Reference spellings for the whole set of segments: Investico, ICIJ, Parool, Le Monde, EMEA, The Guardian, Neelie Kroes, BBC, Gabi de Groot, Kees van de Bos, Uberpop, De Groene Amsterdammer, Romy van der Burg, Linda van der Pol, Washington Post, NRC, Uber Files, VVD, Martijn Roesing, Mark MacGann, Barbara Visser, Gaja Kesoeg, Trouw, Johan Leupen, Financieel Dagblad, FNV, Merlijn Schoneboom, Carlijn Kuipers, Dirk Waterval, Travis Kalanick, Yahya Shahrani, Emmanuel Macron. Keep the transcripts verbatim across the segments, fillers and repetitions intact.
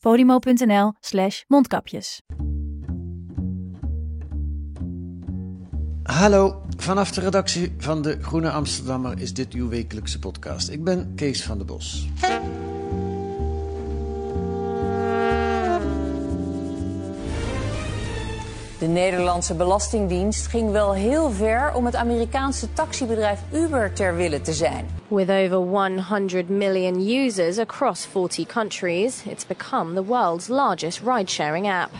Podimo.nl slash mondkapjes. Hallo, vanaf de redactie van De Groene Amsterdammer is dit uw wekelijkse podcast. Ik ben Kees van de Bos. De Nederlandse Belastingdienst ging wel heel ver om het Amerikaanse taxibedrijf Uber ter wille te zijn. With over honderd miljoen users across forty countries, it's become the world's largest ride-sharing app.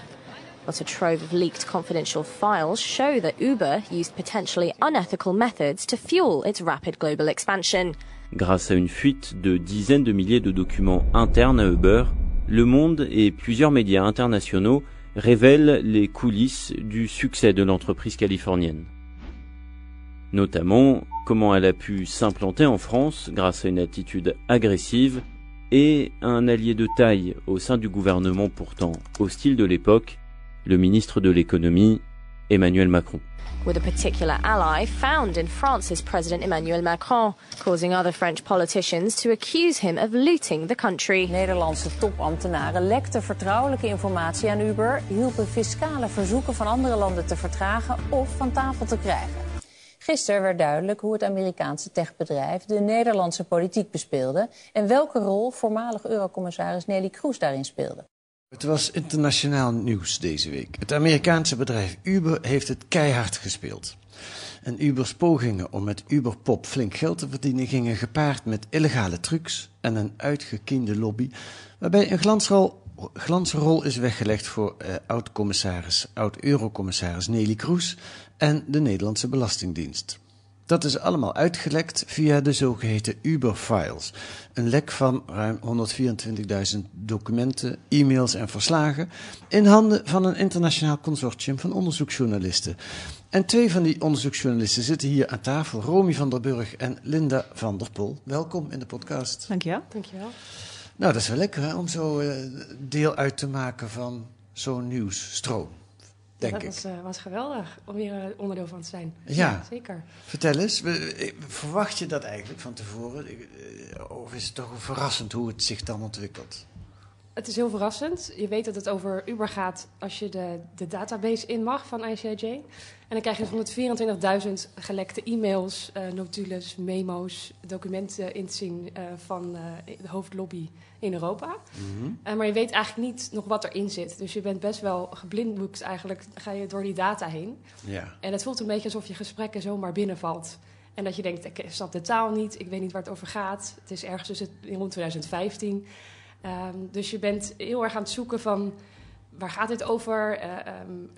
But a trove of leaked confidential files show that Uber used potentially unethical methods to fuel its rapid global expansion. Grâce à une fuite de dizaines de milliers de documents internes à Uber, Le Monde et plusieurs médias internationaux révèlent les coulisses du succès de l'entreprise californienne. Notamment comment elle a pu s'implanter en France grâce à une attitude agressive et un allié de taille au sein du gouvernement pourtant hostile de l'époque, le ministre de l'économie, Emmanuel Macron. With a particular ally found in France's President Emmanuel Macron, causing other French politicians to accuse him of looting the country. Nederlandse topambtenaren lekten vertrouwelijke informatie aan Uber, hielpen fiscale verzoeken van andere landen te vertragen of van tafel te krijgen. Gisteren werd duidelijk hoe het Amerikaanse techbedrijf de Nederlandse politiek bespeelde en welke rol voormalig eurocommissaris Neelie Kroes daarin speelde. Het was internationaal nieuws deze week. Het Amerikaanse bedrijf Uber heeft het keihard gespeeld. En Ubers pogingen om met Uberpop flink geld te verdienen gingen gepaard met illegale trucs en een uitgekiende lobby, waarbij een glansrol, glansrol is weggelegd voor eh, oud-commissaris, oud-eurocommissaris Neelie Kroes en de Nederlandse Belastingdienst. Dat is allemaal uitgelekt via de zogeheten Uber Files. Een lek van ruim honderdvierentwintigduizend documenten, e-mails en verslagen in handen van een internationaal consortium van onderzoeksjournalisten. En twee van die onderzoeksjournalisten zitten hier aan tafel, Romy van der Burg en Linda van der Pol. Welkom in de podcast. Dank je wel. Dank je wel. Nou, dat is wel lekker hè, om zo deel uit te maken van zo'n nieuwsstroom. Denk dat was, uh, was geweldig om hier uh, onderdeel van te zijn. Ja, ja, zeker. Vertel eens, verwacht je dat eigenlijk van tevoren? Of is het toch verrassend hoe het zich dan ontwikkelt? Het is heel verrassend. Je weet dat het over Uber gaat als je de, de database in mag van I C I J. En dan krijg je honderdvierentwintigduizend gelekte e-mails, uh, notules, memo's, documenten in te zien uh, van uh, de hoofdlobby in Europa. Mm-hmm. Uh, maar je weet eigenlijk niet nog wat erin zit. Dus je bent best wel geblindboekt eigenlijk. Ga je door die data heen. Ja. En het voelt een beetje alsof je gesprekken zomaar binnenvalt. En dat je denkt, ik snap de taal niet, ik weet niet waar het over gaat. Het is ergens tussen rond tweeduizend vijftien... Um, dus je bent heel erg aan het zoeken van waar gaat dit over? Uh, um,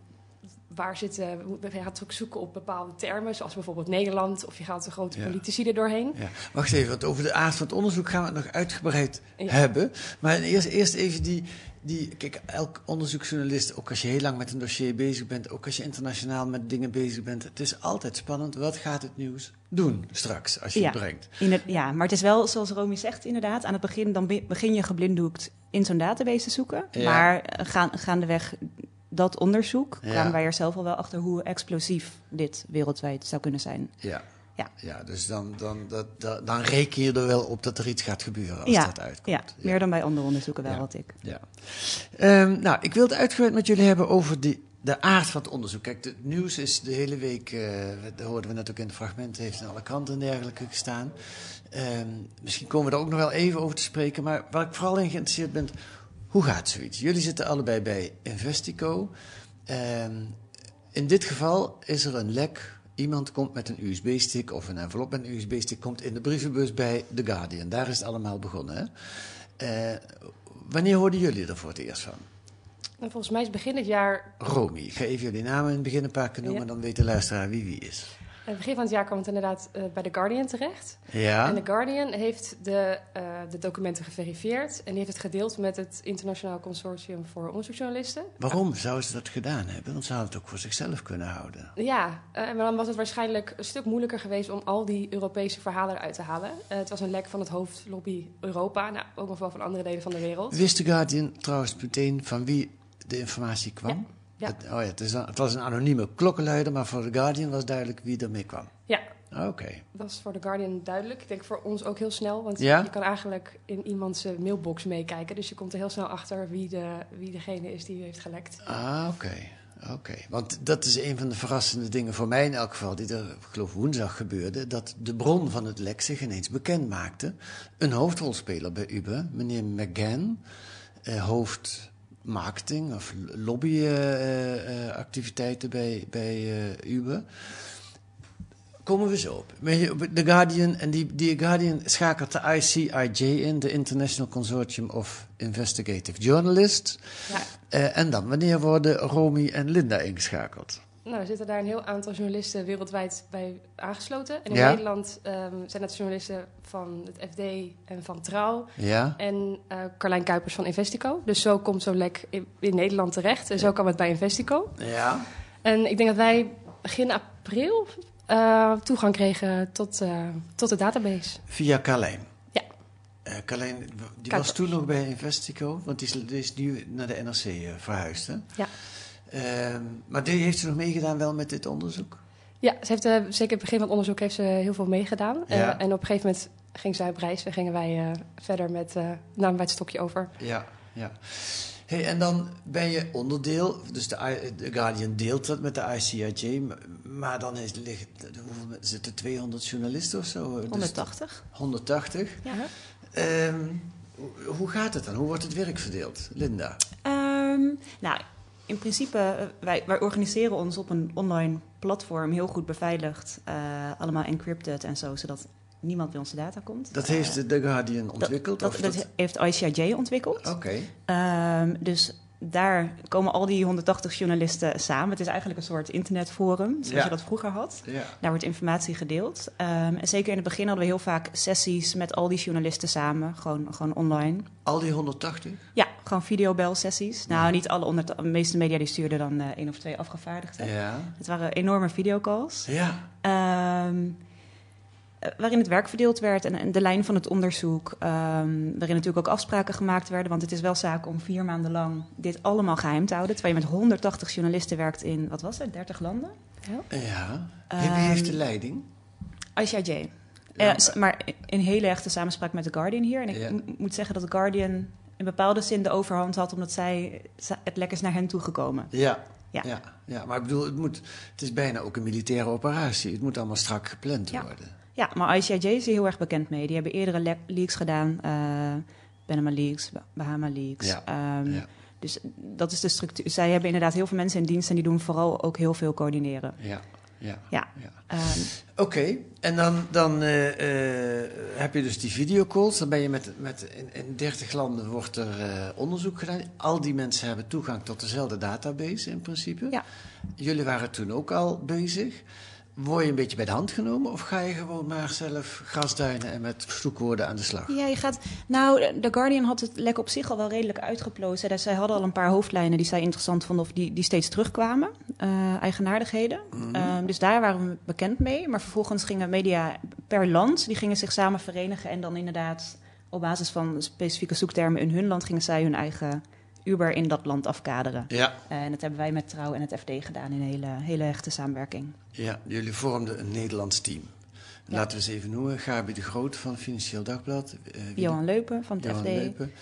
waar zit, uh, je gaat ook zoeken op bepaalde termen, zoals bijvoorbeeld Nederland, of je gaat de grote ja. politici er doorheen. Ja. Wacht even, want over de aard van het onderzoek gaan we het nog uitgebreid ja. hebben. Maar eerst, eerst even die, die... Kijk, elk onderzoeksjournalist, ook als je heel lang met een dossier bezig bent, ook als je internationaal met dingen bezig bent, het is altijd spannend. Wat gaat het nieuws doen straks, als je ja, het brengt. In het, ja, maar het is wel, zoals Romy zegt inderdaad, aan het begin dan be- begin je geblinddoekt in zo'n database te zoeken. Ja. Maar gaan, gaandeweg dat onderzoek ja. kwamen wij er zelf al wel achter hoe explosief dit wereldwijd zou kunnen zijn. Ja, ja. ja dus dan, dan, dat, dat, dan reken je er wel op dat er iets gaat gebeuren als ja. dat uitkomt. Ja. ja, meer dan bij andere onderzoeken wel, ja. had ik. Ja. Um, nou, ik wil het uitgebreid met jullie hebben over die de aard van het onderzoek. Kijk, het nieuws is de hele week, uh, dat hoorden we net ook in het fragment, heeft in alle kranten en dergelijke gestaan. Uh, misschien komen we daar ook nog wel even over te spreken, maar waar ik vooral in geïnteresseerd ben, Hoe gaat zoiets? Jullie zitten allebei bij Investico. Uh, in dit geval is er een lek. Iemand komt met een U S B-stick of een envelop met een U S B-stick, komt in de brievenbus bij The Guardian. Daar is het allemaal begonnen. Hè? Uh, wanneer hoorden jullie er voor het eerst van? En volgens mij is begin dit jaar... Romy, ik ga even jullie namen in het begin een paar keer noemen, ja. Dan weet de luisteraar wie wie is. Het begin van het jaar kwam het inderdaad uh, bij The Guardian terecht. Ja. En The Guardian heeft de, uh, de documenten geverifieerd en die heeft het gedeeld met het Internationaal Consortium voor Onderzoeksjournalisten. Waarom zouden ze dat gedaan hebben? Want ze hadden het ook voor zichzelf kunnen houden. Ja, uh, maar dan was het waarschijnlijk een stuk moeilijker geweest om al die Europese verhalen eruit te halen. Uh, het was een lek van het hoofdlobby Europa, nou, ook nog wel van andere delen van de wereld. Wist The Guardian trouwens meteen van wie de informatie kwam? Ja. Ja. Het, oh ja, het, is een, het was een anonieme klokkenluider, maar voor The Guardian was duidelijk wie ermee kwam. Ja, okay. Dat was voor The Guardian duidelijk. Ik denk voor ons ook heel snel, want ja? Je kan eigenlijk in iemands mailbox meekijken. Dus je komt er heel snel achter wie, de, wie degene is die u heeft gelekt. Ah, oké. Okay. Okay. Want dat is een van de verrassende dingen voor mij in elk geval, die er, ik geloof woensdag gebeurde, dat de bron van het lek zich ineens bekend maakte. Een hoofdrolspeler bij Uber, meneer MacGann, eh, hoofd... marketing of lobbyactiviteiten uh, uh, bij, bij uh, Uber. Komen we zo op. The Guardian, en die, die Guardian schakelt de I C I J in, de International Consortium of Investigative Journalists. Ja. Uh, en dan, wanneer worden Romy en Linda ingeschakeld? Nou, er zitten daar een heel aantal journalisten wereldwijd bij aangesloten. En in ja? Nederland um, zijn dat journalisten van het F D en van Trouw. Ja? En uh, Carlijn Kuipers van Investico. Dus zo komt zo'n lek in, in Nederland terecht. En zo kwam het bij Investico. Ja. En ik denk dat wij begin april uh, toegang kregen tot, uh, tot de database. Via Carlijn. Uh, Carlijn, die Kuipers. Was toen nog bij Investico. Want die is, die is nu naar de N R C uh, verhuisd, hè? Ja. Uh, maar die heeft ze nog meegedaan wel met dit onderzoek? Ja, ze heeft, uh, zeker in het begin van het onderzoek heeft ze heel veel meegedaan. Ja. Uh, en op een gegeven moment ging zij op reis en gingen wij uh, verder met, uh, namen wij het stokje over. Ja, ja. Hey, en dan ben je onderdeel, dus de, de Guardian deelt dat met de I C I J, maar dan is, ligt, hoeveel, zitten tweehonderd journalisten of zo? honderdtachtig. Dus honderdtachtig. Ja. Uh, hoe gaat het dan? Hoe wordt het werk verdeeld? Linda? Um, nou... In principe, wij, wij organiseren ons op een online platform, heel goed beveiligd, uh, allemaal encrypted en zo, zodat niemand bij onze data komt. Dat heeft uh, The Guardian ontwikkeld? Dat, of dat, dat heeft I C I J ontwikkeld. Oké. Okay. Um, dus daar komen al die honderdtachtig journalisten samen. Het is eigenlijk een soort internetforum, zoals ja. je dat vroeger had. Ja. Daar wordt informatie gedeeld. Um, en zeker in het begin hadden we heel vaak sessies met al die journalisten samen, gewoon, gewoon online. Al die honderdtachtig? Ja. Gewoon videobelsessies. Nou, ja. niet alle onder... De meeste media die stuurden dan uh, één of twee afgevaardigden. Ja. Het waren enorme videocalls. Ja. Um, waarin het werk verdeeld werd en, en de lijn van het onderzoek. Um, waarin natuurlijk ook afspraken gemaakt werden. Want het is wel zaak om vier maanden lang dit allemaal geheim te houden. Terwijl je met honderdtachtig journalisten werkt in, wat was het, dertig landen? Ja. ja. Wie um, heeft de leiding? I C I J. Ja. Uh, maar in hele echte samenspraak met The Guardian hier. En ik ja. m- moet zeggen dat The Guardian... in bepaalde zin de overhand had, omdat zij het lekkers naar hen toegekomen. Ja, ja. ja, ja. Maar ik bedoel, het, moet, het is bijna ook een militaire operatie. Het moet allemaal strak gepland ja. worden. Ja, maar I C I J is hier heel erg bekend mee. Die hebben eerdere le- leaks gedaan. Uh, Panama leaks, Bahama leaks. Ja. Um, ja. Dus dat is de structuur. Zij hebben inderdaad heel veel mensen in dienst en die doen vooral ook heel veel coördineren. Ja. Ja. ja. ja. Um, Oké, okay. En dan, dan uh, uh, heb je dus die videocalls. Dan ben je met, met in, in dertig landen wordt er uh, onderzoek gedaan. Al die mensen hebben toegang tot dezelfde database in principe. Ja. Jullie waren toen ook al bezig. Word je een beetje bij de hand genomen of ga je gewoon maar zelf grasduinen en met zoekwoorden aan de slag? Ja, je gaat. Nou, The Guardian had het lek op zich al wel redelijk uitgeplozen. Dus zij hadden al een paar hoofdlijnen die zij interessant vonden of die, die steeds terugkwamen. Uh, eigenaardigheden. Mm-hmm. Um, dus daar waren we bekend mee. Maar vervolgens gingen media per land, die gingen zich samen verenigen. En dan inderdaad op basis van specifieke zoektermen in hun land gingen zij hun eigen Uber in dat land afkaderen. Ja. Uh, en dat hebben wij met Trouw en het F D gedaan in hele, hele hechte samenwerking. Ja, jullie vormden een Nederlands team. Ja. Laten we eens even noemen. Gabi de Groot van Financieel Dagblad. Uh, Johan Leupen van het Johan F D. Leupen.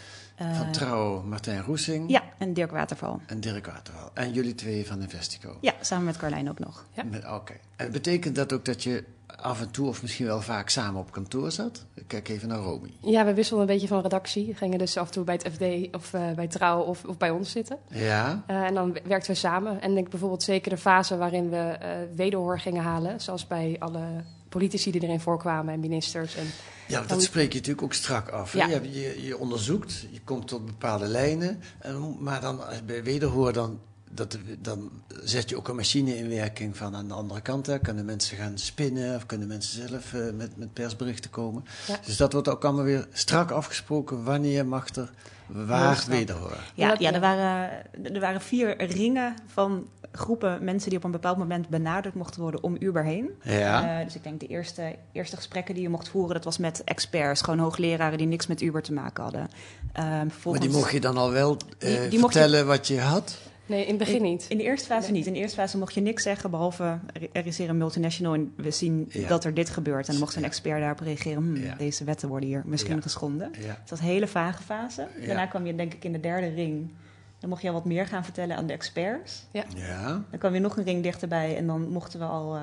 Uh, van Trouw, Martijn Roesing. Ja, en Dirk Waterval. En Dirk Waterval. En jullie twee van Investico. Ja, samen met Carlijn ook nog. Ja. Oké. Okay. En betekent dat ook dat je af en toe of misschien wel vaak samen op kantoor zat? Ik kijk even naar Romy. Ja, we wisselden een beetje van redactie. We gingen dus af en toe bij het F D of uh, bij Trouw of, of bij ons zitten. Ja. Uh, en dan werkten we samen. En denk bijvoorbeeld zeker de fase waarin we uh, wederhoor gingen halen. Zoals bij alle politici die erin voorkwamen en ministers. En ja, want dat spreek je natuurlijk ook strak af. Ja. Je, je, je onderzoekt, je komt tot bepaalde lijnen. En, maar dan bij wederhoor dan... Dat, dan zet je ook een machine in werking van aan de andere kant. Hè. Kunnen mensen gaan spinnen of kunnen mensen zelf uh, met, met persberichten komen. Ja. Dus dat wordt ook allemaal weer strak afgesproken. Wanneer mag er waar wederhoor? Ja, ja, er waren, er waren vier ringen van groepen mensen die op een bepaald moment benaderd mochten worden om Uber heen. Ja. Uh, dus ik denk de eerste, eerste gesprekken die je mocht voeren, dat was met experts. Gewoon hoogleraren die niks met Uber te maken hadden. Uh, maar die mocht je dan al wel uh, die, die vertellen je... wat je had? Nee, in het begin niet. In, in de eerste fase nee. niet. In de eerste fase mocht je niks zeggen, behalve er is hier een multinational en we zien ja. dat er dit gebeurt. En dan mocht een ja. expert daarop reageren, hm, ja. deze wetten worden hier misschien ja. geschonden. Ja. Dus dat hele vage fase. Ja. Daarna kwam je denk ik in de derde ring. Dan mocht je al wat meer gaan vertellen aan de experts. Ja. Ja. Dan kwam je nog een ring dichterbij en dan mochten we al... Uh,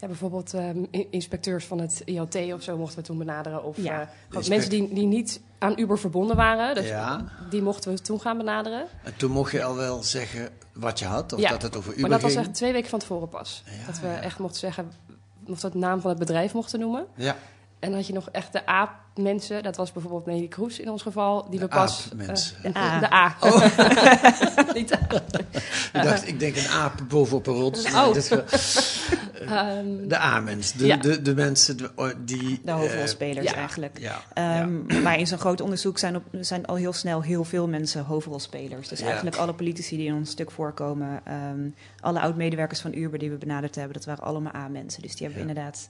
Ja, bijvoorbeeld um, inspecteurs van het I O T of zo mochten we toen benaderen. Of ja. uh, Inspect- mensen die, die niet aan Uber verbonden waren, dus ja. die mochten we toen gaan benaderen. En toen mocht je al wel zeggen wat je had, of ja. dat het over Uber ging? Maar dat ging. was echt twee weken van tevoren pas. Ja, dat we ja. echt mochten zeggen, of dat de naam van het bedrijf mochten noemen. Ja. En dan had je nog echt de A-mensen. Dat was bijvoorbeeld Neelie Kroes in ons geval. Die de we pas mensen. Uh, A. De A. Oh. Niet de A. Ik dacht, ik denk een aap bovenop een rots. Oh. Um, de A-mens. De, ja. de, de mensen die... De hoofdrolspelers uh, eigenlijk. Ja, ja, um, ja. Maar in zo'n groot onderzoek zijn, op, zijn al heel snel heel veel mensen hoofdrolspelers. Dus ja. eigenlijk alle politici die in ons stuk voorkomen. Um, alle oud-medewerkers van Uber die we benaderd hebben. Dat waren allemaal A-mensen. Dus die hebben ja. inderdaad...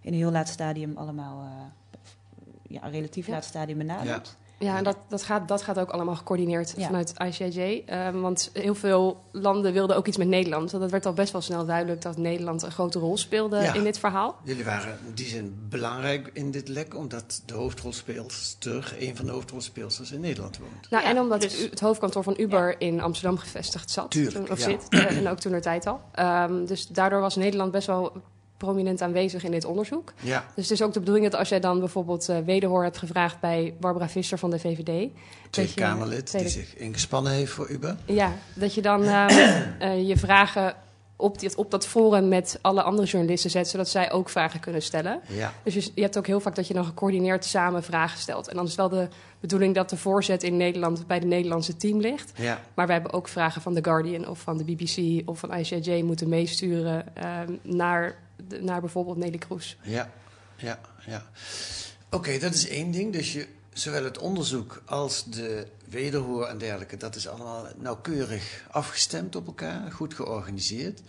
in een heel laat stadium allemaal, uh, ja, een relatief ja. laat stadium benaderd. Ja, ja en dat, dat, gaat, dat gaat ook allemaal gecoördineerd ja. vanuit I C I J. Uh, want heel veel landen wilden ook iets met Nederland. Dat werd al best wel snel duidelijk dat Nederland een grote rol speelde ja. in dit verhaal. Jullie waren in die zin belangrijk in dit lek, omdat de hoofdrolspeelster, een van de hoofdrolspeelsters in Nederland woont. Nou, ja. en omdat dus... het hoofdkantoor van Uber ja. in Amsterdam gevestigd zat. Tuurlijk, of ja. zit, en ook toentertijd al. Um, dus daardoor was Nederland best wel... prominent aanwezig in dit onderzoek. Ja. Dus het is ook de bedoeling dat als jij dan bijvoorbeeld uh, wederhoor hebt gevraagd bij Barbara Visser van de V V D... Tweede Kamerlid, tweede... die zich ingespannen heeft voor Uber. Ja, dat je dan uh, uh, je vragen op, die, op dat forum met alle andere journalisten zet... zodat zij ook vragen kunnen stellen. Ja. Dus je, je hebt ook heel vaak dat je dan gecoördineerd samen vragen stelt. En dan is wel de bedoeling dat de voorzet in Nederland bij de Nederlandse team ligt. Ja. Maar we hebben ook vragen van The Guardian of van de B B C of van I C I J moeten meesturen uh, naar... naar bijvoorbeeld Neelie Kroes. Ja, ja, ja. Oké, okay, dat is één ding. Dus je, zowel het onderzoek als de wederhoor en dergelijke... dat is allemaal nauwkeurig afgestemd op elkaar, goed georganiseerd.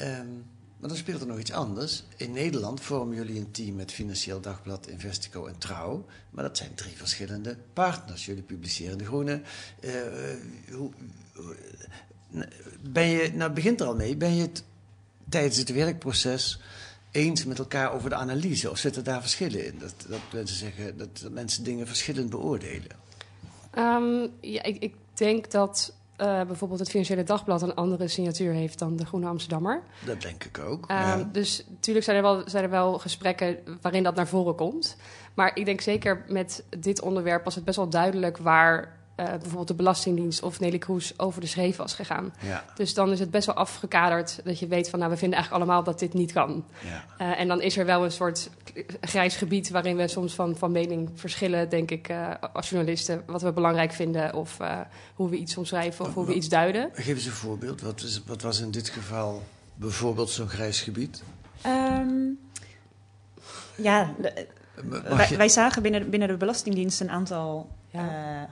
Um, maar dan speelt er nog iets anders. In Nederland vormen jullie een team met Financieel Dagblad, Investico en Trouw. Maar dat zijn drie verschillende partners. Jullie publiceren De Groene. Uh, hoe, hoe, ben je, nou, het begint er al mee. Ben je het... tijdens het werkproces eens met elkaar over de analyse? Of zitten daar verschillen in? Dat, dat mensen zeggen dat mensen dingen verschillend beoordelen. Um, ja, ik, ik denk dat uh, bijvoorbeeld het Financiële Dagblad een andere signatuur heeft dan De Groene Amsterdammer. Dat denk ik ook. Um, ja. Dus natuurlijk zijn er, wel, zijn er wel gesprekken waarin dat naar voren komt. Maar ik denk zeker met dit onderwerp was het best wel duidelijk waar... Uh, bijvoorbeeld de Belastingdienst of Neelie Kroes over de schreef was gegaan. Ja. Dus dan is het best wel afgekaderd dat je weet van... nou, we vinden eigenlijk allemaal dat dit niet kan. Ja. Uh, en dan is er wel een soort grijs gebied... waarin we soms van, van mening verschillen, denk ik, uh, als journalisten... wat we belangrijk vinden of uh, hoe we iets omschrijven of hoe wat, we iets duiden. Geef eens een voorbeeld. Wat, is, wat was in dit geval bijvoorbeeld zo'n grijs gebied? Um, ja, de, wij, je... wij zagen binnen, binnen de Belastingdienst een aantal... Uh,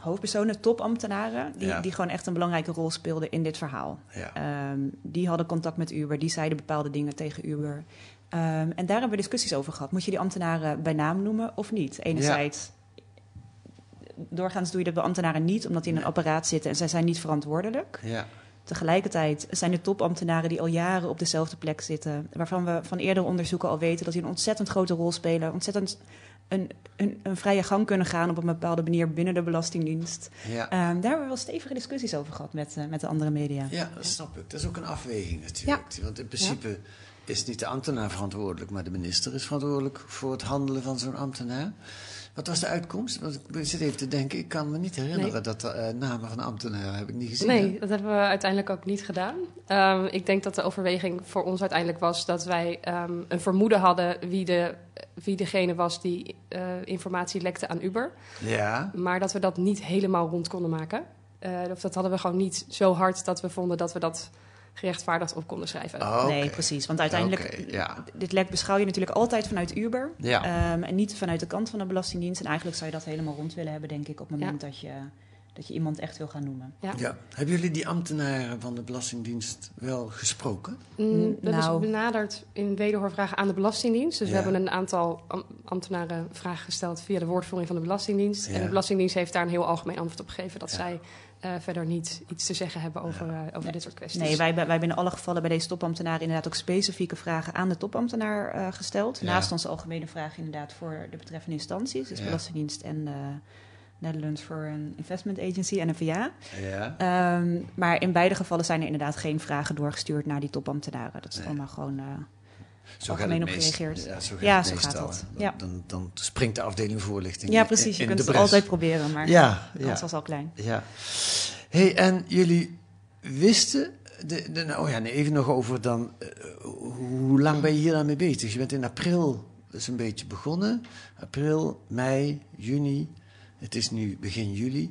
hoofdpersonen, topambtenaren, die, ja. die gewoon echt een belangrijke rol speelden in dit verhaal. Ja. Um, die hadden contact met Uber, die zeiden bepaalde dingen tegen Uber. Um, en daar hebben we discussies over gehad. Moet je die ambtenaren bij naam noemen of niet? Enerzijds, ja. doorgaans doe je dat bij ambtenaren niet, omdat die in een apparaat zitten en zij zijn niet verantwoordelijk. Ja. Tegelijkertijd zijn er topambtenaren die al jaren op dezelfde plek zitten, waarvan we van eerdere onderzoeken al weten dat die een ontzettend grote rol spelen, ontzettend een, een, een vrije gang kunnen gaan op een bepaalde manier binnen de Belastingdienst. Ja. Um, daar hebben we wel stevige discussies over gehad met, uh, met de andere media. Ja, dat snap ik. Dat is ook een afweging natuurlijk. Ja. Want in principe... Ja. Is niet de ambtenaar verantwoordelijk, maar de minister is verantwoordelijk voor het handelen van zo'n ambtenaar. Wat was de uitkomst? Want ik zit even te denken, ik kan me niet herinneren nee. dat de uh, namen van ambtenaren heb ik niet gezien. Nee, hè? Dat hebben we uiteindelijk ook niet gedaan. Um, ik denk dat de overweging voor ons uiteindelijk was dat wij um, een vermoeden hadden wie, de, wie degene was die uh, informatie lekte aan Uber. Ja. Maar dat we dat niet helemaal rond konden maken. Uh, of dat hadden we gewoon niet zo hard dat we vonden dat we dat... gerechtvaardigd op konden schrijven. Oh, okay. Nee, precies. Want uiteindelijk, okay, ja. dit lek beschouw je natuurlijk altijd vanuit Uber. Ja. Um, en niet vanuit de kant van de Belastingdienst. En eigenlijk zou je dat helemaal rond willen hebben, denk ik, op het moment ja. dat, je, dat je iemand echt wil gaan noemen. Ja. Ja. Hebben jullie die ambtenaren van de Belastingdienst wel gesproken? Mm, dat nou. is benaderd in wederhoorvragen aan de Belastingdienst. Dus ja. we hebben een aantal ambtenaren vragen gesteld via de woordvoering van de Belastingdienst. Ja. En de Belastingdienst heeft daar een heel algemeen antwoord op gegeven dat ja. zij... Uh, verder niet iets te zeggen hebben over, uh, over nee. dit soort kwesties. Nee, wij, wij hebben in alle gevallen bij deze topambtenaren inderdaad ook specifieke vragen aan de topambtenaar uh, gesteld. Ja. Naast onze algemene vragen inderdaad voor de betreffende instanties. Dus ja. Belastingdienst en uh, Netherlands for an Investment Agency, N V A. Ja. Um, maar in beide gevallen zijn er inderdaad geen vragen doorgestuurd naar die topambtenaren. Dat is nee. allemaal gewoon... Uh, Zo algemeen op gereageerd. Ja, zo gaat, ja, zo gaat dat. Ja. Dan, dan springt de afdeling voorlichting. Ja, precies. Je in kunt de het pres. altijd proberen, maar ja, ja. dat was al klein. Ja. Hey, en jullie wisten... De, de, nou ja, nee, even nog over dan... Uh, hoe lang ben je hier aan mee bezig? Je bent in april dus een beetje begonnen. April, mei, juni. Het is nu begin juli.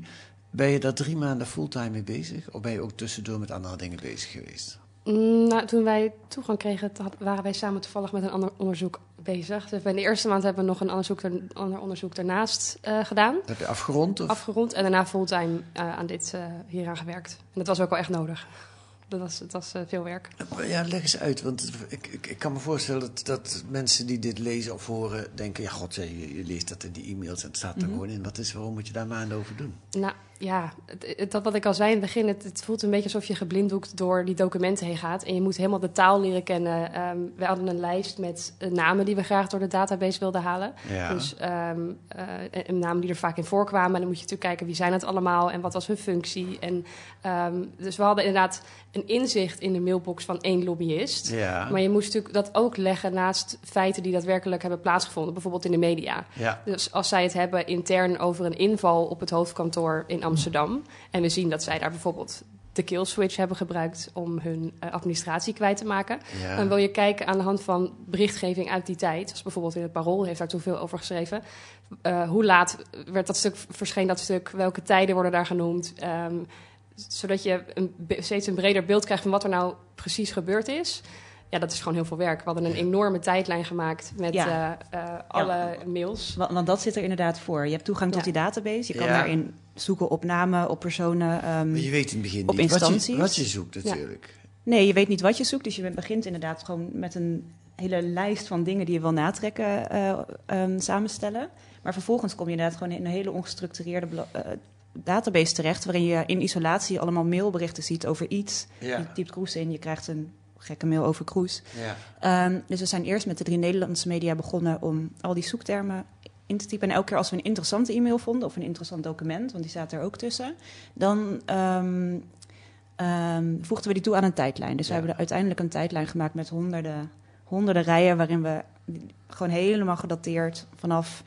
Ben je daar drie maanden fulltime mee bezig? Of ben je ook tussendoor met andere dingen bezig geweest? Nou, toen wij toegang kregen, waren wij samen toevallig met een ander onderzoek bezig. Dus bij de eerste maand hebben we nog een onderzoek, een ander onderzoek daarnaast uh, gedaan. Heb je afgerond? Of? Afgerond en daarna fulltime uh, aan dit uh, hieraan gewerkt. En dat was ook wel echt nodig. Dat was, dat was uh, veel werk. Ja, leg eens uit. Want ik, ik, ik kan me voorstellen dat, dat mensen die dit lezen of horen denken... Ja, god, je, je leest dat in die e-mails en het staat er mm-hmm. gewoon in. Wat is, waarom moet je daar maanden over doen? Nou, ja, het, het, dat wat ik al zei in het begin... Het, het voelt een beetje alsof je geblinddoekt door die documenten heen gaat. En je moet helemaal de taal leren kennen. Um, we hadden een lijst met uh, namen die we graag door de database wilden halen. Ja. Dus um, uh, namen die er vaak in voorkwamen. En dan moet je natuurlijk kijken wie zijn het allemaal en wat was hun functie. En, um, dus we hadden inderdaad... een inzicht in de mailbox van één lobbyist. Ja. Maar je moest natuurlijk dat ook leggen naast feiten die daadwerkelijk hebben plaatsgevonden. Bijvoorbeeld in de media. Ja. Dus als zij het hebben intern over een inval op het hoofdkantoor in Amsterdam. En we zien dat zij daar bijvoorbeeld de killswitch hebben gebruikt om hun uh, administratie kwijt te maken. Ja. Dan wil je kijken aan de hand van berichtgeving uit die tijd. Zoals bijvoorbeeld in het Parool heeft daar toen veel over geschreven. Uh, hoe laat werd dat stuk, verscheen dat stuk? Welke tijden worden daar genoemd? Um, Zodat je een, steeds een breder beeld krijgt van wat er nou precies gebeurd is. Ja, dat is gewoon heel veel werk. We hadden een enorme tijdlijn gemaakt met ja. uh, uh, alle ja. mails. Want, want dat zit er inderdaad voor. Je hebt toegang ja. tot die database. Je kan ja. daarin zoeken op namen, op personen, um, maar je weet in het begin op niet instanties. Wat je, wat je zoekt natuurlijk. Ja. Nee, je weet niet wat je zoekt. Dus je begint inderdaad gewoon met een hele lijst van dingen die je wil natrekken, uh, um, samenstellen. Maar vervolgens kom je inderdaad gewoon in een hele ongestructureerde... Bla- uh, database terecht, waarin je in isolatie allemaal mailberichten ziet over iets. Ja. Je typt Kroes in, je krijgt een gekke mail over Kroes. Ja. Um, dus we zijn eerst met de drie Nederlandse media begonnen om al die zoektermen in te typen. En elke keer als we een interessante e-mail vonden of een interessant document, want die zaten er ook tussen, dan um, um, voegden we die toe aan een tijdlijn. Dus ja. we hebben uiteindelijk een tijdlijn gemaakt met honderden, honderden rijen, waarin we gewoon helemaal gedateerd vanaf...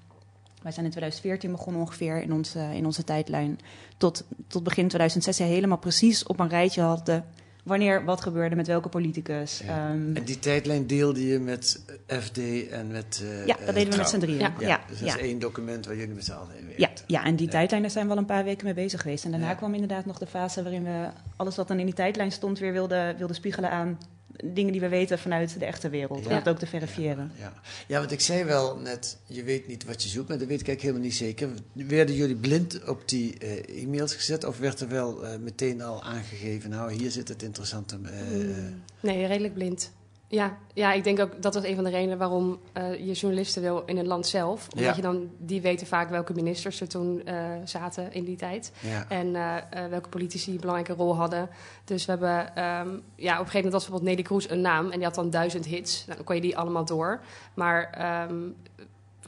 Wij zijn in twintig veertien begonnen ongeveer in onze, in onze tijdlijn. Tot, tot begin twintig zestien helemaal precies op een rijtje hadden... wanneer wat gebeurde, met welke politicus. Ja. Um, en die tijdlijn deelde je met F D en met uh, Ja, dat uh, deden we Trouw. Met z'n drieën. Ja. Ja. Ja. Dus dat ja. is één document waar jullie met z'n allen in werken. Ja. ja, en die ja. tijdlijnen zijn we al een paar weken mee bezig geweest. En daarna ja. kwam inderdaad nog de fase waarin we... alles wat dan in die tijdlijn stond weer wilden wilde spiegelen aan... dingen die we weten vanuit de echte wereld, om ja. dat ook te verifiëren. Ja, ja. ja, want ik zei wel net, je weet niet wat je zoekt, maar dat weet ik eigenlijk helemaal niet zeker. Werden jullie blind op die uh, e-mails gezet of werd er wel uh, meteen al aangegeven, nou, hier zit het interessante... Uh, nee, redelijk blind. Ja, ja, ik denk ook dat was een van de redenen waarom uh, je journalisten wil in het land zelf. Omdat ja. je dan, die weten vaak welke ministers er toen uh, zaten in die tijd. Ja. En uh, uh, welke politici een belangrijke rol hadden. Dus we hebben, um, ja, op een gegeven moment was bijvoorbeeld Neelie Kroes een naam. En die had dan duizend hits. Nou, dan kon je die allemaal door. Maar um,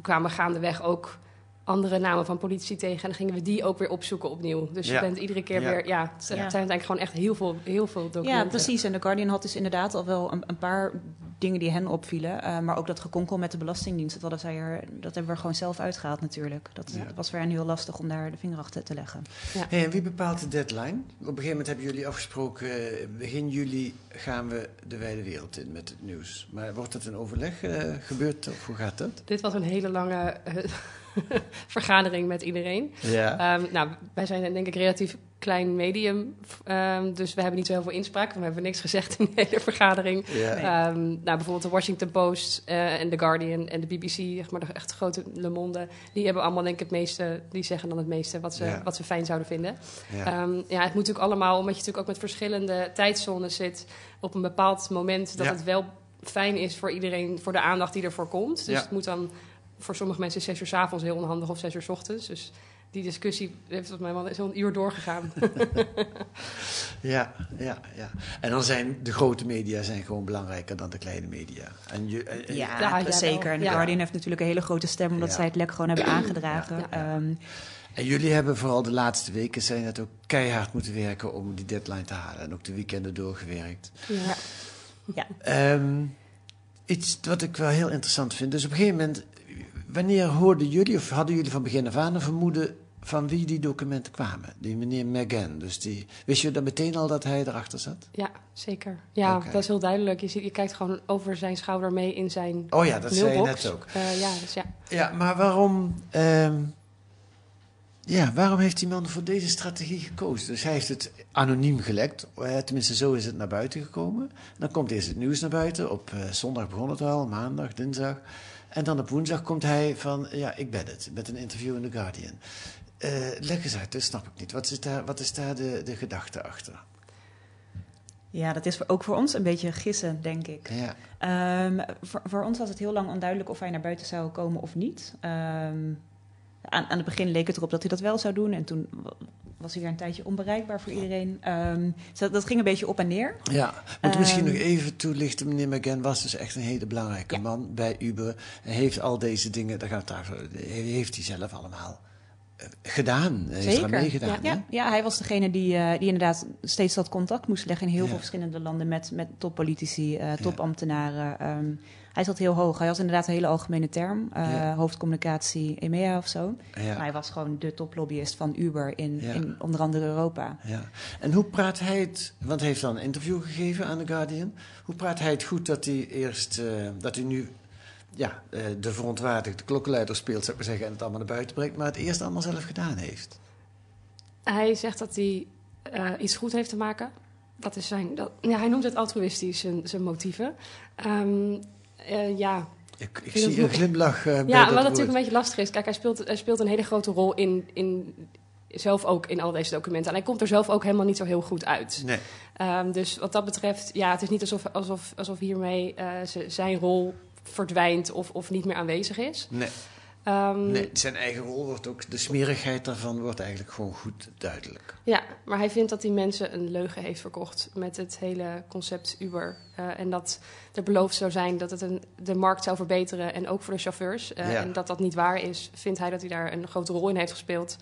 toen kwamen gaandeweg ook andere namen van politici tegen. En dan gingen we die ook weer opzoeken opnieuw. Dus ja. je bent iedere keer ja. weer... Ja, het zijn ja. eigenlijk gewoon echt heel veel, heel veel documenten. Ja, precies. En The Guardian had dus inderdaad al wel een, een paar dingen die hen opvielen. Uh, maar ook dat gekonkel met de Belastingdienst. Dat, hadden zij er, dat hebben we gewoon zelf uitgehaald natuurlijk. Dat ja. was voor hen heel lastig om daar de vinger achter te leggen. Ja. Hey, en wie bepaalt de deadline? Op een gegeven moment hebben jullie afgesproken... begin juli gaan we de wijde wereld in met het nieuws. Maar wordt dat in overleg uh, gebeurd? Of hoe gaat dat? Dit was een hele lange... Uh, vergadering met iedereen. Ja. Um, nou, wij zijn denk ik relatief klein medium, um, dus we hebben niet zo heel veel inspraak. We hebben niks gezegd in de hele vergadering. Ja. Um, nou, bijvoorbeeld de Washington Post en uh, The Guardian en de B B C, zeg maar de echt grote Le Monde, die hebben allemaal denk ik het meeste, die zeggen dan het meeste wat ze, ja. wat ze fijn zouden vinden. Ja. Um, ja, het moet natuurlijk allemaal, omdat je natuurlijk ook met verschillende tijdzones zit, op een bepaald moment dat ja. het wel fijn is voor iedereen, voor de aandacht die ervoor komt. Dus ja. het moet dan voor sommige mensen is zes uur 's avonds heel onhandig of zes uur 's ochtends. Dus die discussie heeft tot mij wel zo'n uur doorgegaan. ja, ja, ja. En dan zijn de grote media zijn gewoon belangrijker dan de kleine media. En je, en, ja, ja, ja, zeker. En The Guardian ja. heeft natuurlijk een hele grote stem, omdat ja. zij het lek gewoon hebben aangedragen. Ja, ja. Um, en jullie hebben vooral de laatste weken zijn het ook keihard moeten werken om die deadline te halen. En ook de weekenden doorgewerkt. Ja. ja. Um, iets wat ik wel heel interessant vind. Dus op een gegeven moment... Wanneer hoorden jullie, of hadden jullie van begin af aan een vermoeden van wie die documenten kwamen? Die meneer MacGann. Dus die, wist je dan meteen al dat hij erachter zat? Ja, zeker. Ja, okay. Dat is heel duidelijk. Je, ziet, je kijkt gewoon over zijn schouder mee in zijn Oh ja, dat mailbox. Zei je net ook. Uh, ja, dus ja. ja, maar waarom... Um, ja, waarom heeft die man voor deze strategie gekozen? Dus hij heeft het anoniem gelekt. Tenminste, zo is het naar buiten gekomen. Dan komt eerst het nieuws naar buiten. Op uh, zondag begon het al, maandag, dinsdag... En dan op woensdag komt hij van, ja, ik ben het, met een interview in The Guardian. Uh, leg eens uit, dat snap ik niet. Wat is daar, wat is daar de, de gedachte achter? Ja, dat is ook voor ons een beetje gissen, denk ik. Ja. Um, voor, voor ons was het heel lang onduidelijk of hij naar buiten zou komen of niet. Um, aan, aan het begin leek het erop dat hij dat wel zou doen. En toen was hij weer een tijdje onbereikbaar voor iedereen. Um, dus dat, dat ging een beetje op en neer. Ja, moet um, misschien nog even toelichten. Meneer MacGann was dus echt een hele belangrijke ja. man bij Uber. Hij heeft al deze dingen, daar gaat het, heeft hij zelf allemaal gedaan. Hij heeft er meegedaan. Ja, ja, ja, hij was degene die, uh, die inderdaad steeds dat contact moest leggen in heel ja. veel verschillende landen met, met toppolitici, uh, topambtenaren. Um, Hij zat heel hoog. Hij had inderdaad een hele algemene term. Uh, ja. Hoofdcommunicatie E M E A of zo. Ja. Maar hij was gewoon de toplobbyist van Uber in, ja. in onder andere Europa. Ja. En hoe praat hij het... Want hij heeft dan een interview gegeven aan The Guardian. Hoe praat hij het goed dat hij eerst... Uh, dat hij nu ja, uh, de verontwaardigde klokkenluider speelt, zou ik maar zeggen... en het allemaal naar buiten brengt, maar het eerst allemaal zelf gedaan heeft? Hij zegt dat hij uh, iets goed heeft te maken. Dat is zijn... Dat, ja, hij noemt het altruïstisch, zijn, zijn motieven. Um, Uh, ja. Ik, ik zie een glimlach. Uh, ja, bij wat natuurlijk een beetje lastig is. Kijk, hij speelt, hij speelt een hele grote rol in, in zelf ook in al deze documenten. En hij komt er zelf ook helemaal niet zo heel goed uit. Nee. Um, dus wat dat betreft, ja, het is niet alsof, alsof, alsof hiermee uh, zijn rol verdwijnt of, of niet meer aanwezig is. Nee. Um, nee, zijn eigen rol wordt ook, de smerigheid daarvan wordt eigenlijk gewoon goed duidelijk. Ja, maar hij vindt dat die mensen een leugen heeft verkocht met het hele concept Uber. Uh, en dat er beloofd zou zijn dat het een, de markt zou verbeteren en ook voor de chauffeurs. Uh, ja. En dat dat niet waar is, vindt hij dat hij daar een grote rol in heeft gespeeld.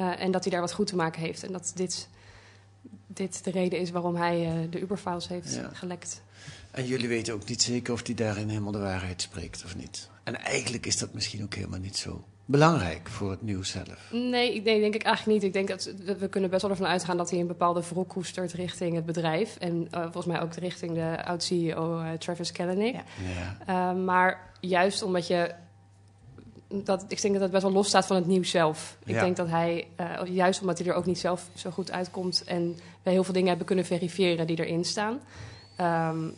Uh, en dat hij daar wat goed te maken heeft. En dat dit, dit de reden is waarom hij uh, de Uber Files heeft ja. gelekt. En jullie weten ook niet zeker of die daarin helemaal de waarheid spreekt of niet. En eigenlijk is dat misschien ook helemaal niet zo belangrijk voor het nieuws zelf. Nee, ik denk, denk ik eigenlijk niet. Ik denk dat we kunnen best wel ervan uitgaan dat hij een bepaalde wrok koestert richting het bedrijf. En uh, volgens mij ook richting de oud-C E O uh, Travis Kalanick. Ja. Ja. Uh, maar juist omdat je... Dat, ik denk dat het best wel los staat van het nieuws zelf. Ja. Ik denk dat hij, uh, juist omdat hij er ook niet zelf zo goed uitkomt... en wij heel veel dingen hebben kunnen verifiëren die erin staan... Um,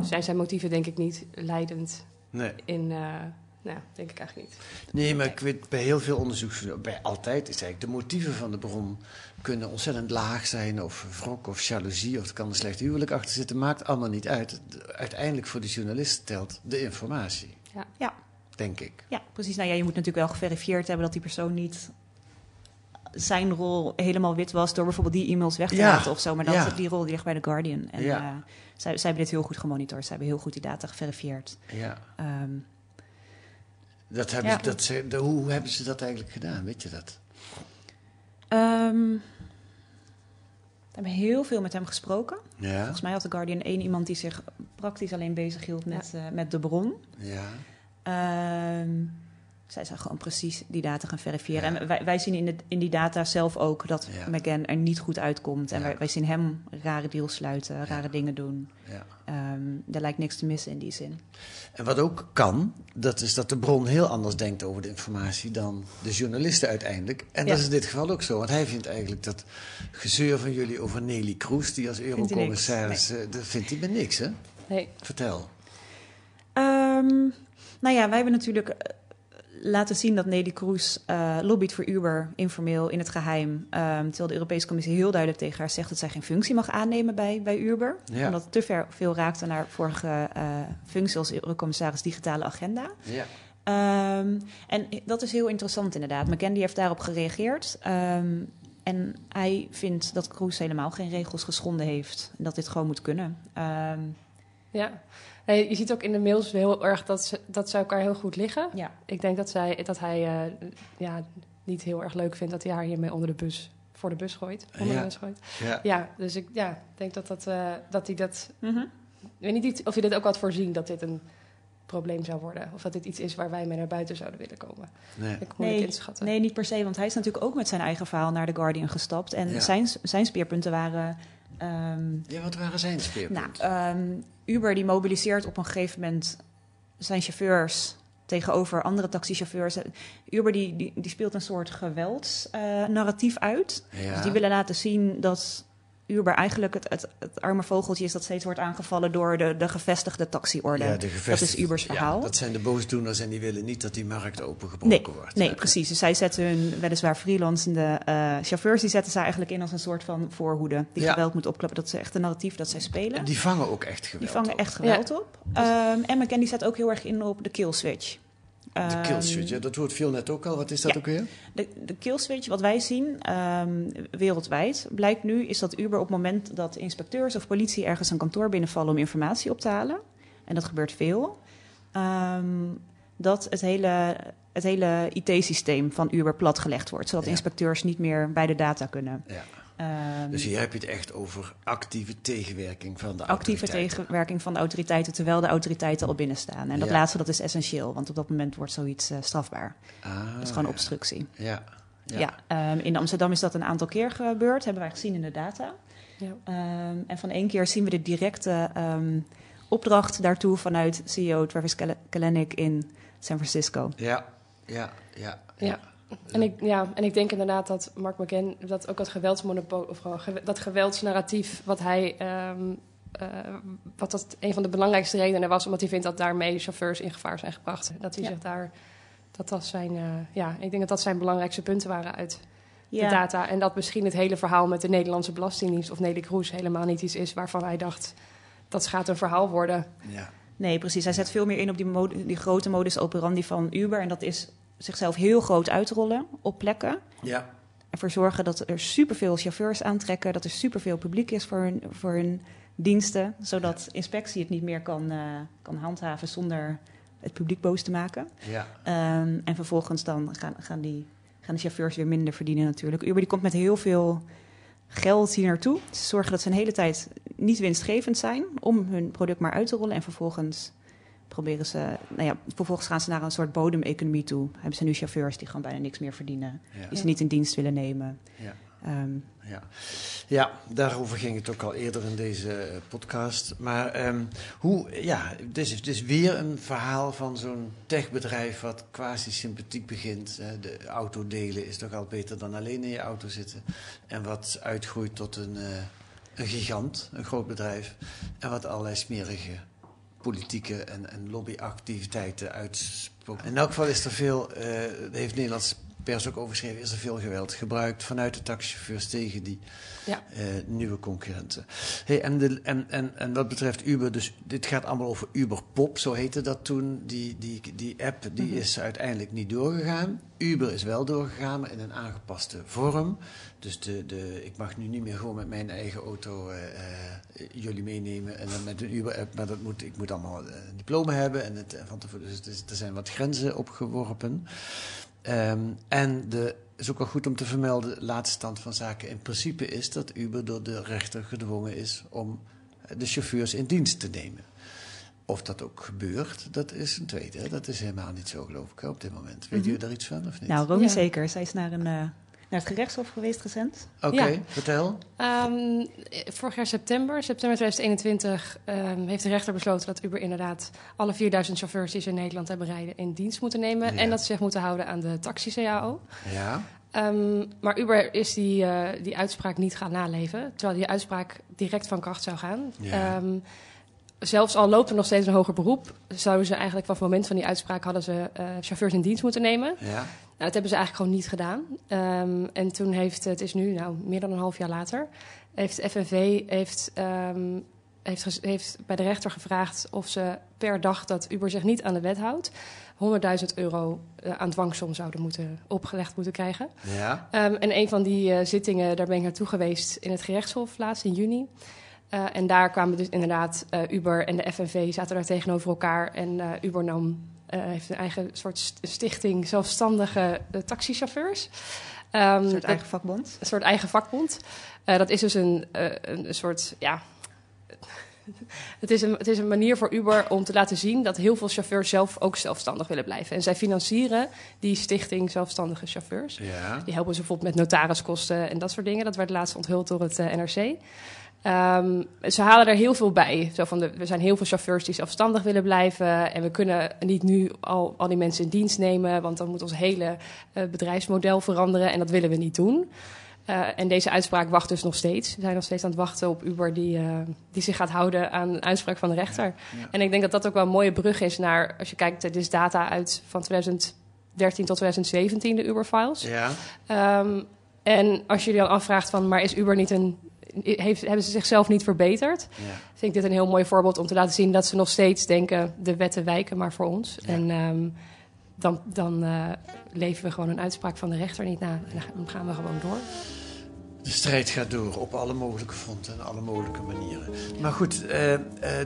zijn zijn motieven denk ik niet leidend... Nee. In, uh, nou, denk ik eigenlijk niet. Nee, maar ik weet bij heel veel onderzoek, bij altijd is eigenlijk de motieven van de bron kunnen ontzettend laag zijn, of wrok, of jaloezie, of er kan een slecht huwelijk achter zitten. Maakt allemaal niet uit. Uiteindelijk voor de journalist telt de informatie. Ja. ja. Denk ik. Ja, precies. Nou ja, je moet natuurlijk wel geverifieerd hebben dat die persoon niet zijn rol helemaal wit was door bijvoorbeeld die e-mails weg te ja. laten of zo. Maar dat ja. die rol die ligt bij The Guardian. En, ja. uh, Zij, zij hebben dit heel goed gemonitord. Zij hebben heel goed die data geverifieerd. Ja. Um, Dat hebben ja. ze, dat ze, de, hoe hebben ze dat eigenlijk gedaan? Weet je dat? Um, we hebben heel veel met hem gesproken. Ja. Volgens mij had The Guardian één iemand die zich praktisch alleen bezighield met, ja. uh, met de bron. Ja. Um, zij zijn gewoon precies die data gaan verifiëren. Ja. En wij, wij zien in, de, in die data zelf ook dat ja. MacGann er niet goed uitkomt. En ja. wij, wij zien hem rare deals sluiten, rare ja. dingen doen. Ja. Um, daar lijkt niks te missen in die zin. En wat ook kan, dat is dat de bron heel anders denkt over de informatie dan de journalisten uiteindelijk. En ja. dat is in dit geval ook zo. Want hij vindt eigenlijk dat gezeur van jullie over Neelie Kroes, die als eurocommissaris... Nee. Dat vindt hij bij niks, hè? Nee. Vertel. Um, nou ja, wij hebben natuurlijk... laten zien dat Neelie Kroes uh, lobbyt voor Uber, informeel, in het geheim. Um, terwijl de Europese Commissie heel duidelijk tegen haar zegt dat zij geen functie mag aannemen bij, bij Uber. Ja. Omdat het te ver veel raakt aan haar vorige uh, functie als Eurocommissaris digitale agenda. Ja. Um, en dat is heel interessant inderdaad. MacGann heeft daarop gereageerd. Um, en hij vindt dat Kroes helemaal geen regels geschonden heeft. En dat dit gewoon moet kunnen. Um, ja. Je ziet ook in de mails heel erg dat ze, dat ze elkaar heel goed liggen. Ja. Ik denk dat, zij, dat hij uh, ja, niet heel erg leuk vindt dat hij haar hiermee onder de bus, voor de bus gooit. Onder ja. de bus gooit. Ja. ja, dus ik ja, denk dat, dat, uh, dat hij dat... Mm-hmm. Ik weet niet of hij dit ook had voorzien, dat dit een probleem zou worden. Of dat dit iets is waar wij mee naar buiten zouden willen komen. Nee. Ik moet nee, inschatten. Nee, niet per se, want hij is natuurlijk ook met zijn eigen verhaal naar The Guardian gestapt. En ja. zijn, zijn speerpunten waren... Um, ja, wat waren zijn speerpunten? Nou, um, Uber die mobiliseert op een gegeven moment zijn chauffeurs tegenover andere taxichauffeurs. Uber die, die, die speelt een soort geweldsnarratief uh, uit. Ja. Dus die willen laten zien dat Uber eigenlijk het, het, het arme vogeltje is dat steeds wordt aangevallen door de, de gevestigde taxiorde. Ja, de gevestigde, dat is Ubers verhaal. Ja, dat zijn de boosdoeners en die willen niet dat die markt opengebroken nee, wordt. Nee, ja. precies. Dus zij zetten hun weliswaar freelancende uh, chauffeurs, die zetten zij eigenlijk in als een soort van voorhoede. Die ja. geweld moet opklappen. Dat is echt een narratief dat zij spelen. En die vangen ook echt geweld op. Die vangen op. echt geweld ja. op. Um, en MacGann zet ook heel erg in op de kill switch. De killswitch, ja, dat hoort veel net ook al. Wat is dat ja, ook weer? De, de killswitch, wat wij zien um, wereldwijd, blijkt nu, is dat Uber op het moment dat inspecteurs of politie ergens een kantoor binnenvallen om informatie op te halen, en dat gebeurt veel, um, dat het hele, het hele I T-systeem van Uber platgelegd wordt, zodat ja. inspecteurs niet meer bij de data kunnen. Ja. Um, dus hier heb je het echt over actieve tegenwerking van de actieve autoriteiten. Actieve tegenwerking van de autoriteiten, terwijl de autoriteiten al binnenstaan. En dat ja. laatste, dat is essentieel, want op dat moment wordt zoiets uh, strafbaar. Ah, dat is gewoon ja. obstructie. Ja. Ja. Ja, um, in Amsterdam is dat een aantal keer gebeurd, hebben wij gezien in de data. Ja. Um, en van één keer zien we de directe um, opdracht daartoe vanuit C E O Travis Kalanick in San Francisco. Ja, ja, ja, ja. ja. En ik, ja, en ik denk inderdaad dat Mark MacGann dat ook dat geweldsmonopolie, of dat geweldsnarratief, wat hij, um, uh, wat dat een van de belangrijkste redenen was, omdat hij vindt dat daarmee chauffeurs in gevaar zijn gebracht. Dat hij ja. zich daar, dat dat zijn, uh, ja, ik denk dat dat zijn belangrijkste punten waren uit ja. de data. En dat misschien het hele verhaal met de Nederlandse Belastingdienst of Neelie Kroes helemaal niet iets is waarvan hij dacht dat gaat een verhaal worden. Ja. Nee, precies. Hij zet veel meer in op die, mod- die grote modus operandi van Uber en dat is zichzelf heel groot uitrollen op plekken. Ja. Ervoor zorgen dat er superveel chauffeurs aantrekken, dat er superveel publiek is voor hun, voor hun diensten, zodat ja. inspectie het niet meer kan, uh, kan handhaven zonder het publiek boos te maken. Ja. Um, en vervolgens dan gaan, gaan, die, gaan de chauffeurs weer minder verdienen natuurlijk. Uber die komt met heel veel geld hier naartoe. Ze zorgen dat ze een hele tijd niet winstgevend zijn om hun product maar uit te rollen en vervolgens... proberen ze, nou ja, vervolgens gaan ze naar een soort bodemeconomie toe. Hebben ze nu chauffeurs die gewoon bijna niks meer verdienen, ja. die ze niet in dienst willen nemen. Ja. Um. Ja. ja, daarover ging het ook al eerder in deze podcast. Maar um, hoe, ja, dit is, dit is weer een verhaal van zo'n techbedrijf wat quasi sympathiek begint. De auto delen is toch al beter dan alleen in je auto zitten. En wat uitgroeit tot een, uh, een gigant, een groot bedrijf. En wat allerlei smerige politieke en, en lobbyactiviteiten uitgesproken. In elk geval is er veel, uh, heeft Nederlands pers ook overschreven, is er veel geweld gebruikt vanuit de taxichauffeurs tegen die ja. uh, nieuwe concurrenten. Hey, en, de, en, en, en wat betreft Uber, dus dit gaat allemaal over Uberpop, zo heette dat toen. Die, die, die app die mm-hmm. is uiteindelijk niet doorgegaan. Uber is wel doorgegaan, maar in een aangepaste vorm. Dus de, de, ik mag nu niet meer gewoon met mijn eigen auto uh, uh, jullie meenemen en dan met een Uber-app, maar dat moet, ik moet allemaal een diploma hebben. En het, van tevoren, dus het is, er zijn wat grenzen opgeworpen. Um, en de, is ook wel goed om te vermelden, de laatste stand van zaken in principe is dat Uber door de rechter gedwongen is om de chauffeurs in dienst te nemen. Of dat ook gebeurt, dat is een tweede. Dat is helemaal niet zo, geloof ik, hè, op dit moment. Weet mm-hmm. jullie daar iets van, of niet? Nou, Romy ja. zeker. Zij is naar, een, uh, naar het gerechtshof geweest recent. Oké, okay, ja. vertel. Um, vorig jaar september, september tweeduizend eenentwintig... Um, heeft de rechter besloten dat Uber inderdaad alle vierduizend chauffeurs die ze in Nederland hebben rijden in dienst moeten nemen. Ja. En dat ze zich moeten houden aan de taxi-C A O. Ja. Um, maar Uber is die, uh, die uitspraak niet gaan naleven, terwijl die uitspraak direct van kracht zou gaan. Ja. Um, Zelfs al loopt er nog steeds een hoger beroep, zouden ze eigenlijk vanaf het moment van die uitspraak hadden ze uh, chauffeurs in dienst moeten nemen. Ja. Nou, dat hebben ze eigenlijk gewoon niet gedaan. Um, en toen heeft, het is nu nou, meer dan een half jaar later, heeft de F N V heeft, um, heeft, heeft bij de rechter gevraagd of ze per dag dat Uber zich niet aan de wet houdt, honderdduizend euro uh, aan dwangsom zouden moeten opgelegd moeten krijgen. Ja. Um, en een van die uh, zittingen, daar ben ik naartoe geweest in het gerechtshof laatst in juni. Uh, en daar kwamen dus inderdaad uh, Uber en de F N V zaten daar tegenover elkaar. En uh, Uber nam, uh, heeft een eigen soort st- stichting zelfstandige uh, taxichauffeurs. Um, een soort dat, eigen vakbond. Een soort eigen vakbond. Uh, dat is dus een, uh, een, een soort, ja... Het is, een, het is een manier voor Uber om te laten zien dat heel veel chauffeurs zelf ook zelfstandig willen blijven. En zij financieren die stichting zelfstandige chauffeurs. Ja. Die helpen ze bijvoorbeeld met notariskosten en dat soort dingen. Dat werd laatst onthuld door het uh, N R C. Um, ze halen er heel veel bij. Zo van de, er zijn heel veel chauffeurs die zelfstandig willen blijven. En we kunnen niet nu al, al die mensen in dienst nemen, want dan moet ons hele uh, bedrijfsmodel veranderen. En dat willen we niet doen. Uh, en deze uitspraak wacht dus nog steeds. We zijn nog steeds aan het wachten op Uber die, uh, die zich gaat houden aan een uitspraak van de rechter. Ja, ja. En ik denk dat dat ook wel een mooie brug is naar, als je kijkt, dit is data uit van tweeduizend dertien tot tweeduizend zeventien, de Uber Files. Ja. Um, en als je je dan afvraagt van, maar is Uber niet een... Heeft, hebben ze zichzelf niet verbeterd? Ja. Vind ik dit een heel mooi voorbeeld om te laten zien dat ze nog steeds denken, de wetten wijken maar voor ons. Ja. En um, dan, dan uh, leven we gewoon een uitspraak van de rechter niet na. En dan gaan we gewoon door. De strijd gaat door op alle mogelijke fronten en alle mogelijke manieren. Maar goed, uh, uh,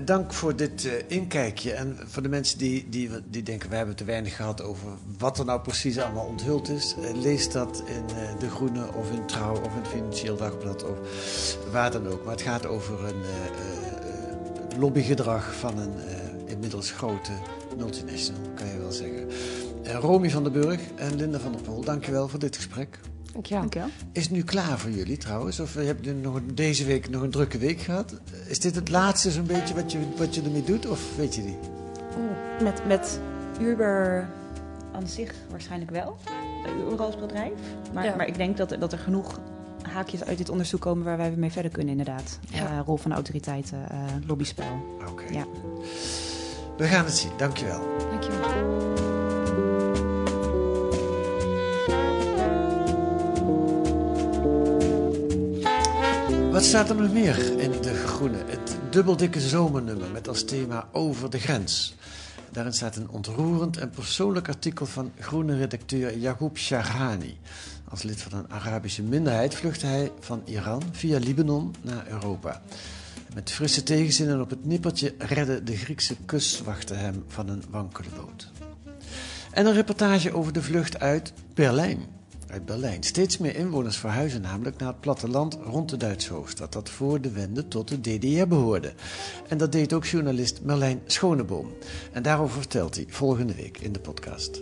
dank voor dit uh, inkijkje. En voor de mensen die, die, die denken, we hebben te weinig gehad over wat er nou precies allemaal onthuld is. Uh, lees dat in uh, De Groene of in Trouw of in het Financieel Dagblad of waar dan ook. Maar het gaat over een uh, uh, lobbygedrag van een uh, inmiddels grote multinational, kan je wel zeggen. Uh, Romy van der Burg en Linda van der Pol, dankjewel voor dit gesprek. Ja. Is het nu klaar voor jullie trouwens? Of heb je nog deze week nog een drukke week gehad? Is dit het laatste zo'n beetje wat je, wat je ermee doet? Of weet je niet? Oeh, met, met Uber aan zich waarschijnlijk wel. Uber als bedrijf. Maar, ja. maar ik denk dat, dat er genoeg haakjes uit dit onderzoek komen waar wij mee verder kunnen inderdaad. Ja. Uh, rol van autoriteiten, uh, lobbyspel. Oké. Okay. Ja. We gaan het zien. Dankjewel. Dankjewel. Wat staat er nog meer in De Groene? Het dubbeldikke zomernummer met als thema Over de Grens. Daarin staat een ontroerend en persoonlijk artikel van groene redacteur Yahya Shahrani. Als lid van een Arabische minderheid vluchtte hij van Iran via Libanon naar Europa. Met frisse tegenzin en op het nippertje redden de Griekse kustwachten hem van een wankele boot. En een reportage over de vlucht uit Berlijn. Uit Berlijn. Steeds meer inwoners verhuizen namelijk naar het platteland rond de Duitse hoofdstad, dat voor de Wende tot de D D R behoorde. En dat deed ook journalist Merlijn Schoneboom. En daarover vertelt hij volgende week in de podcast.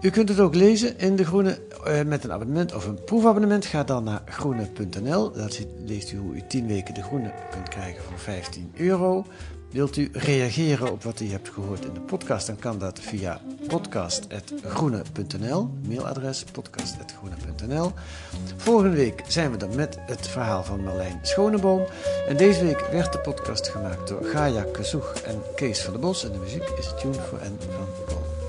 U kunt het ook lezen in De Groene eh, met een abonnement of een proefabonnement. Ga dan naar groene punt n l. Daar leest u hoe u tien weken De Groene kunt krijgen voor vijftien euro. Wilt u reageren op wat u hebt gehoord in de podcast, dan kan dat via podcast apenstaartje groene punt n l, mailadres podcast apenstaartje groene punt n l. Volgende week zijn we dan met het verhaal van Merlijn Schoneboom. En deze week werd de podcast gemaakt door Gaja Kesoeg en Kees van de Bos. En de muziek is Tune for N van Parool.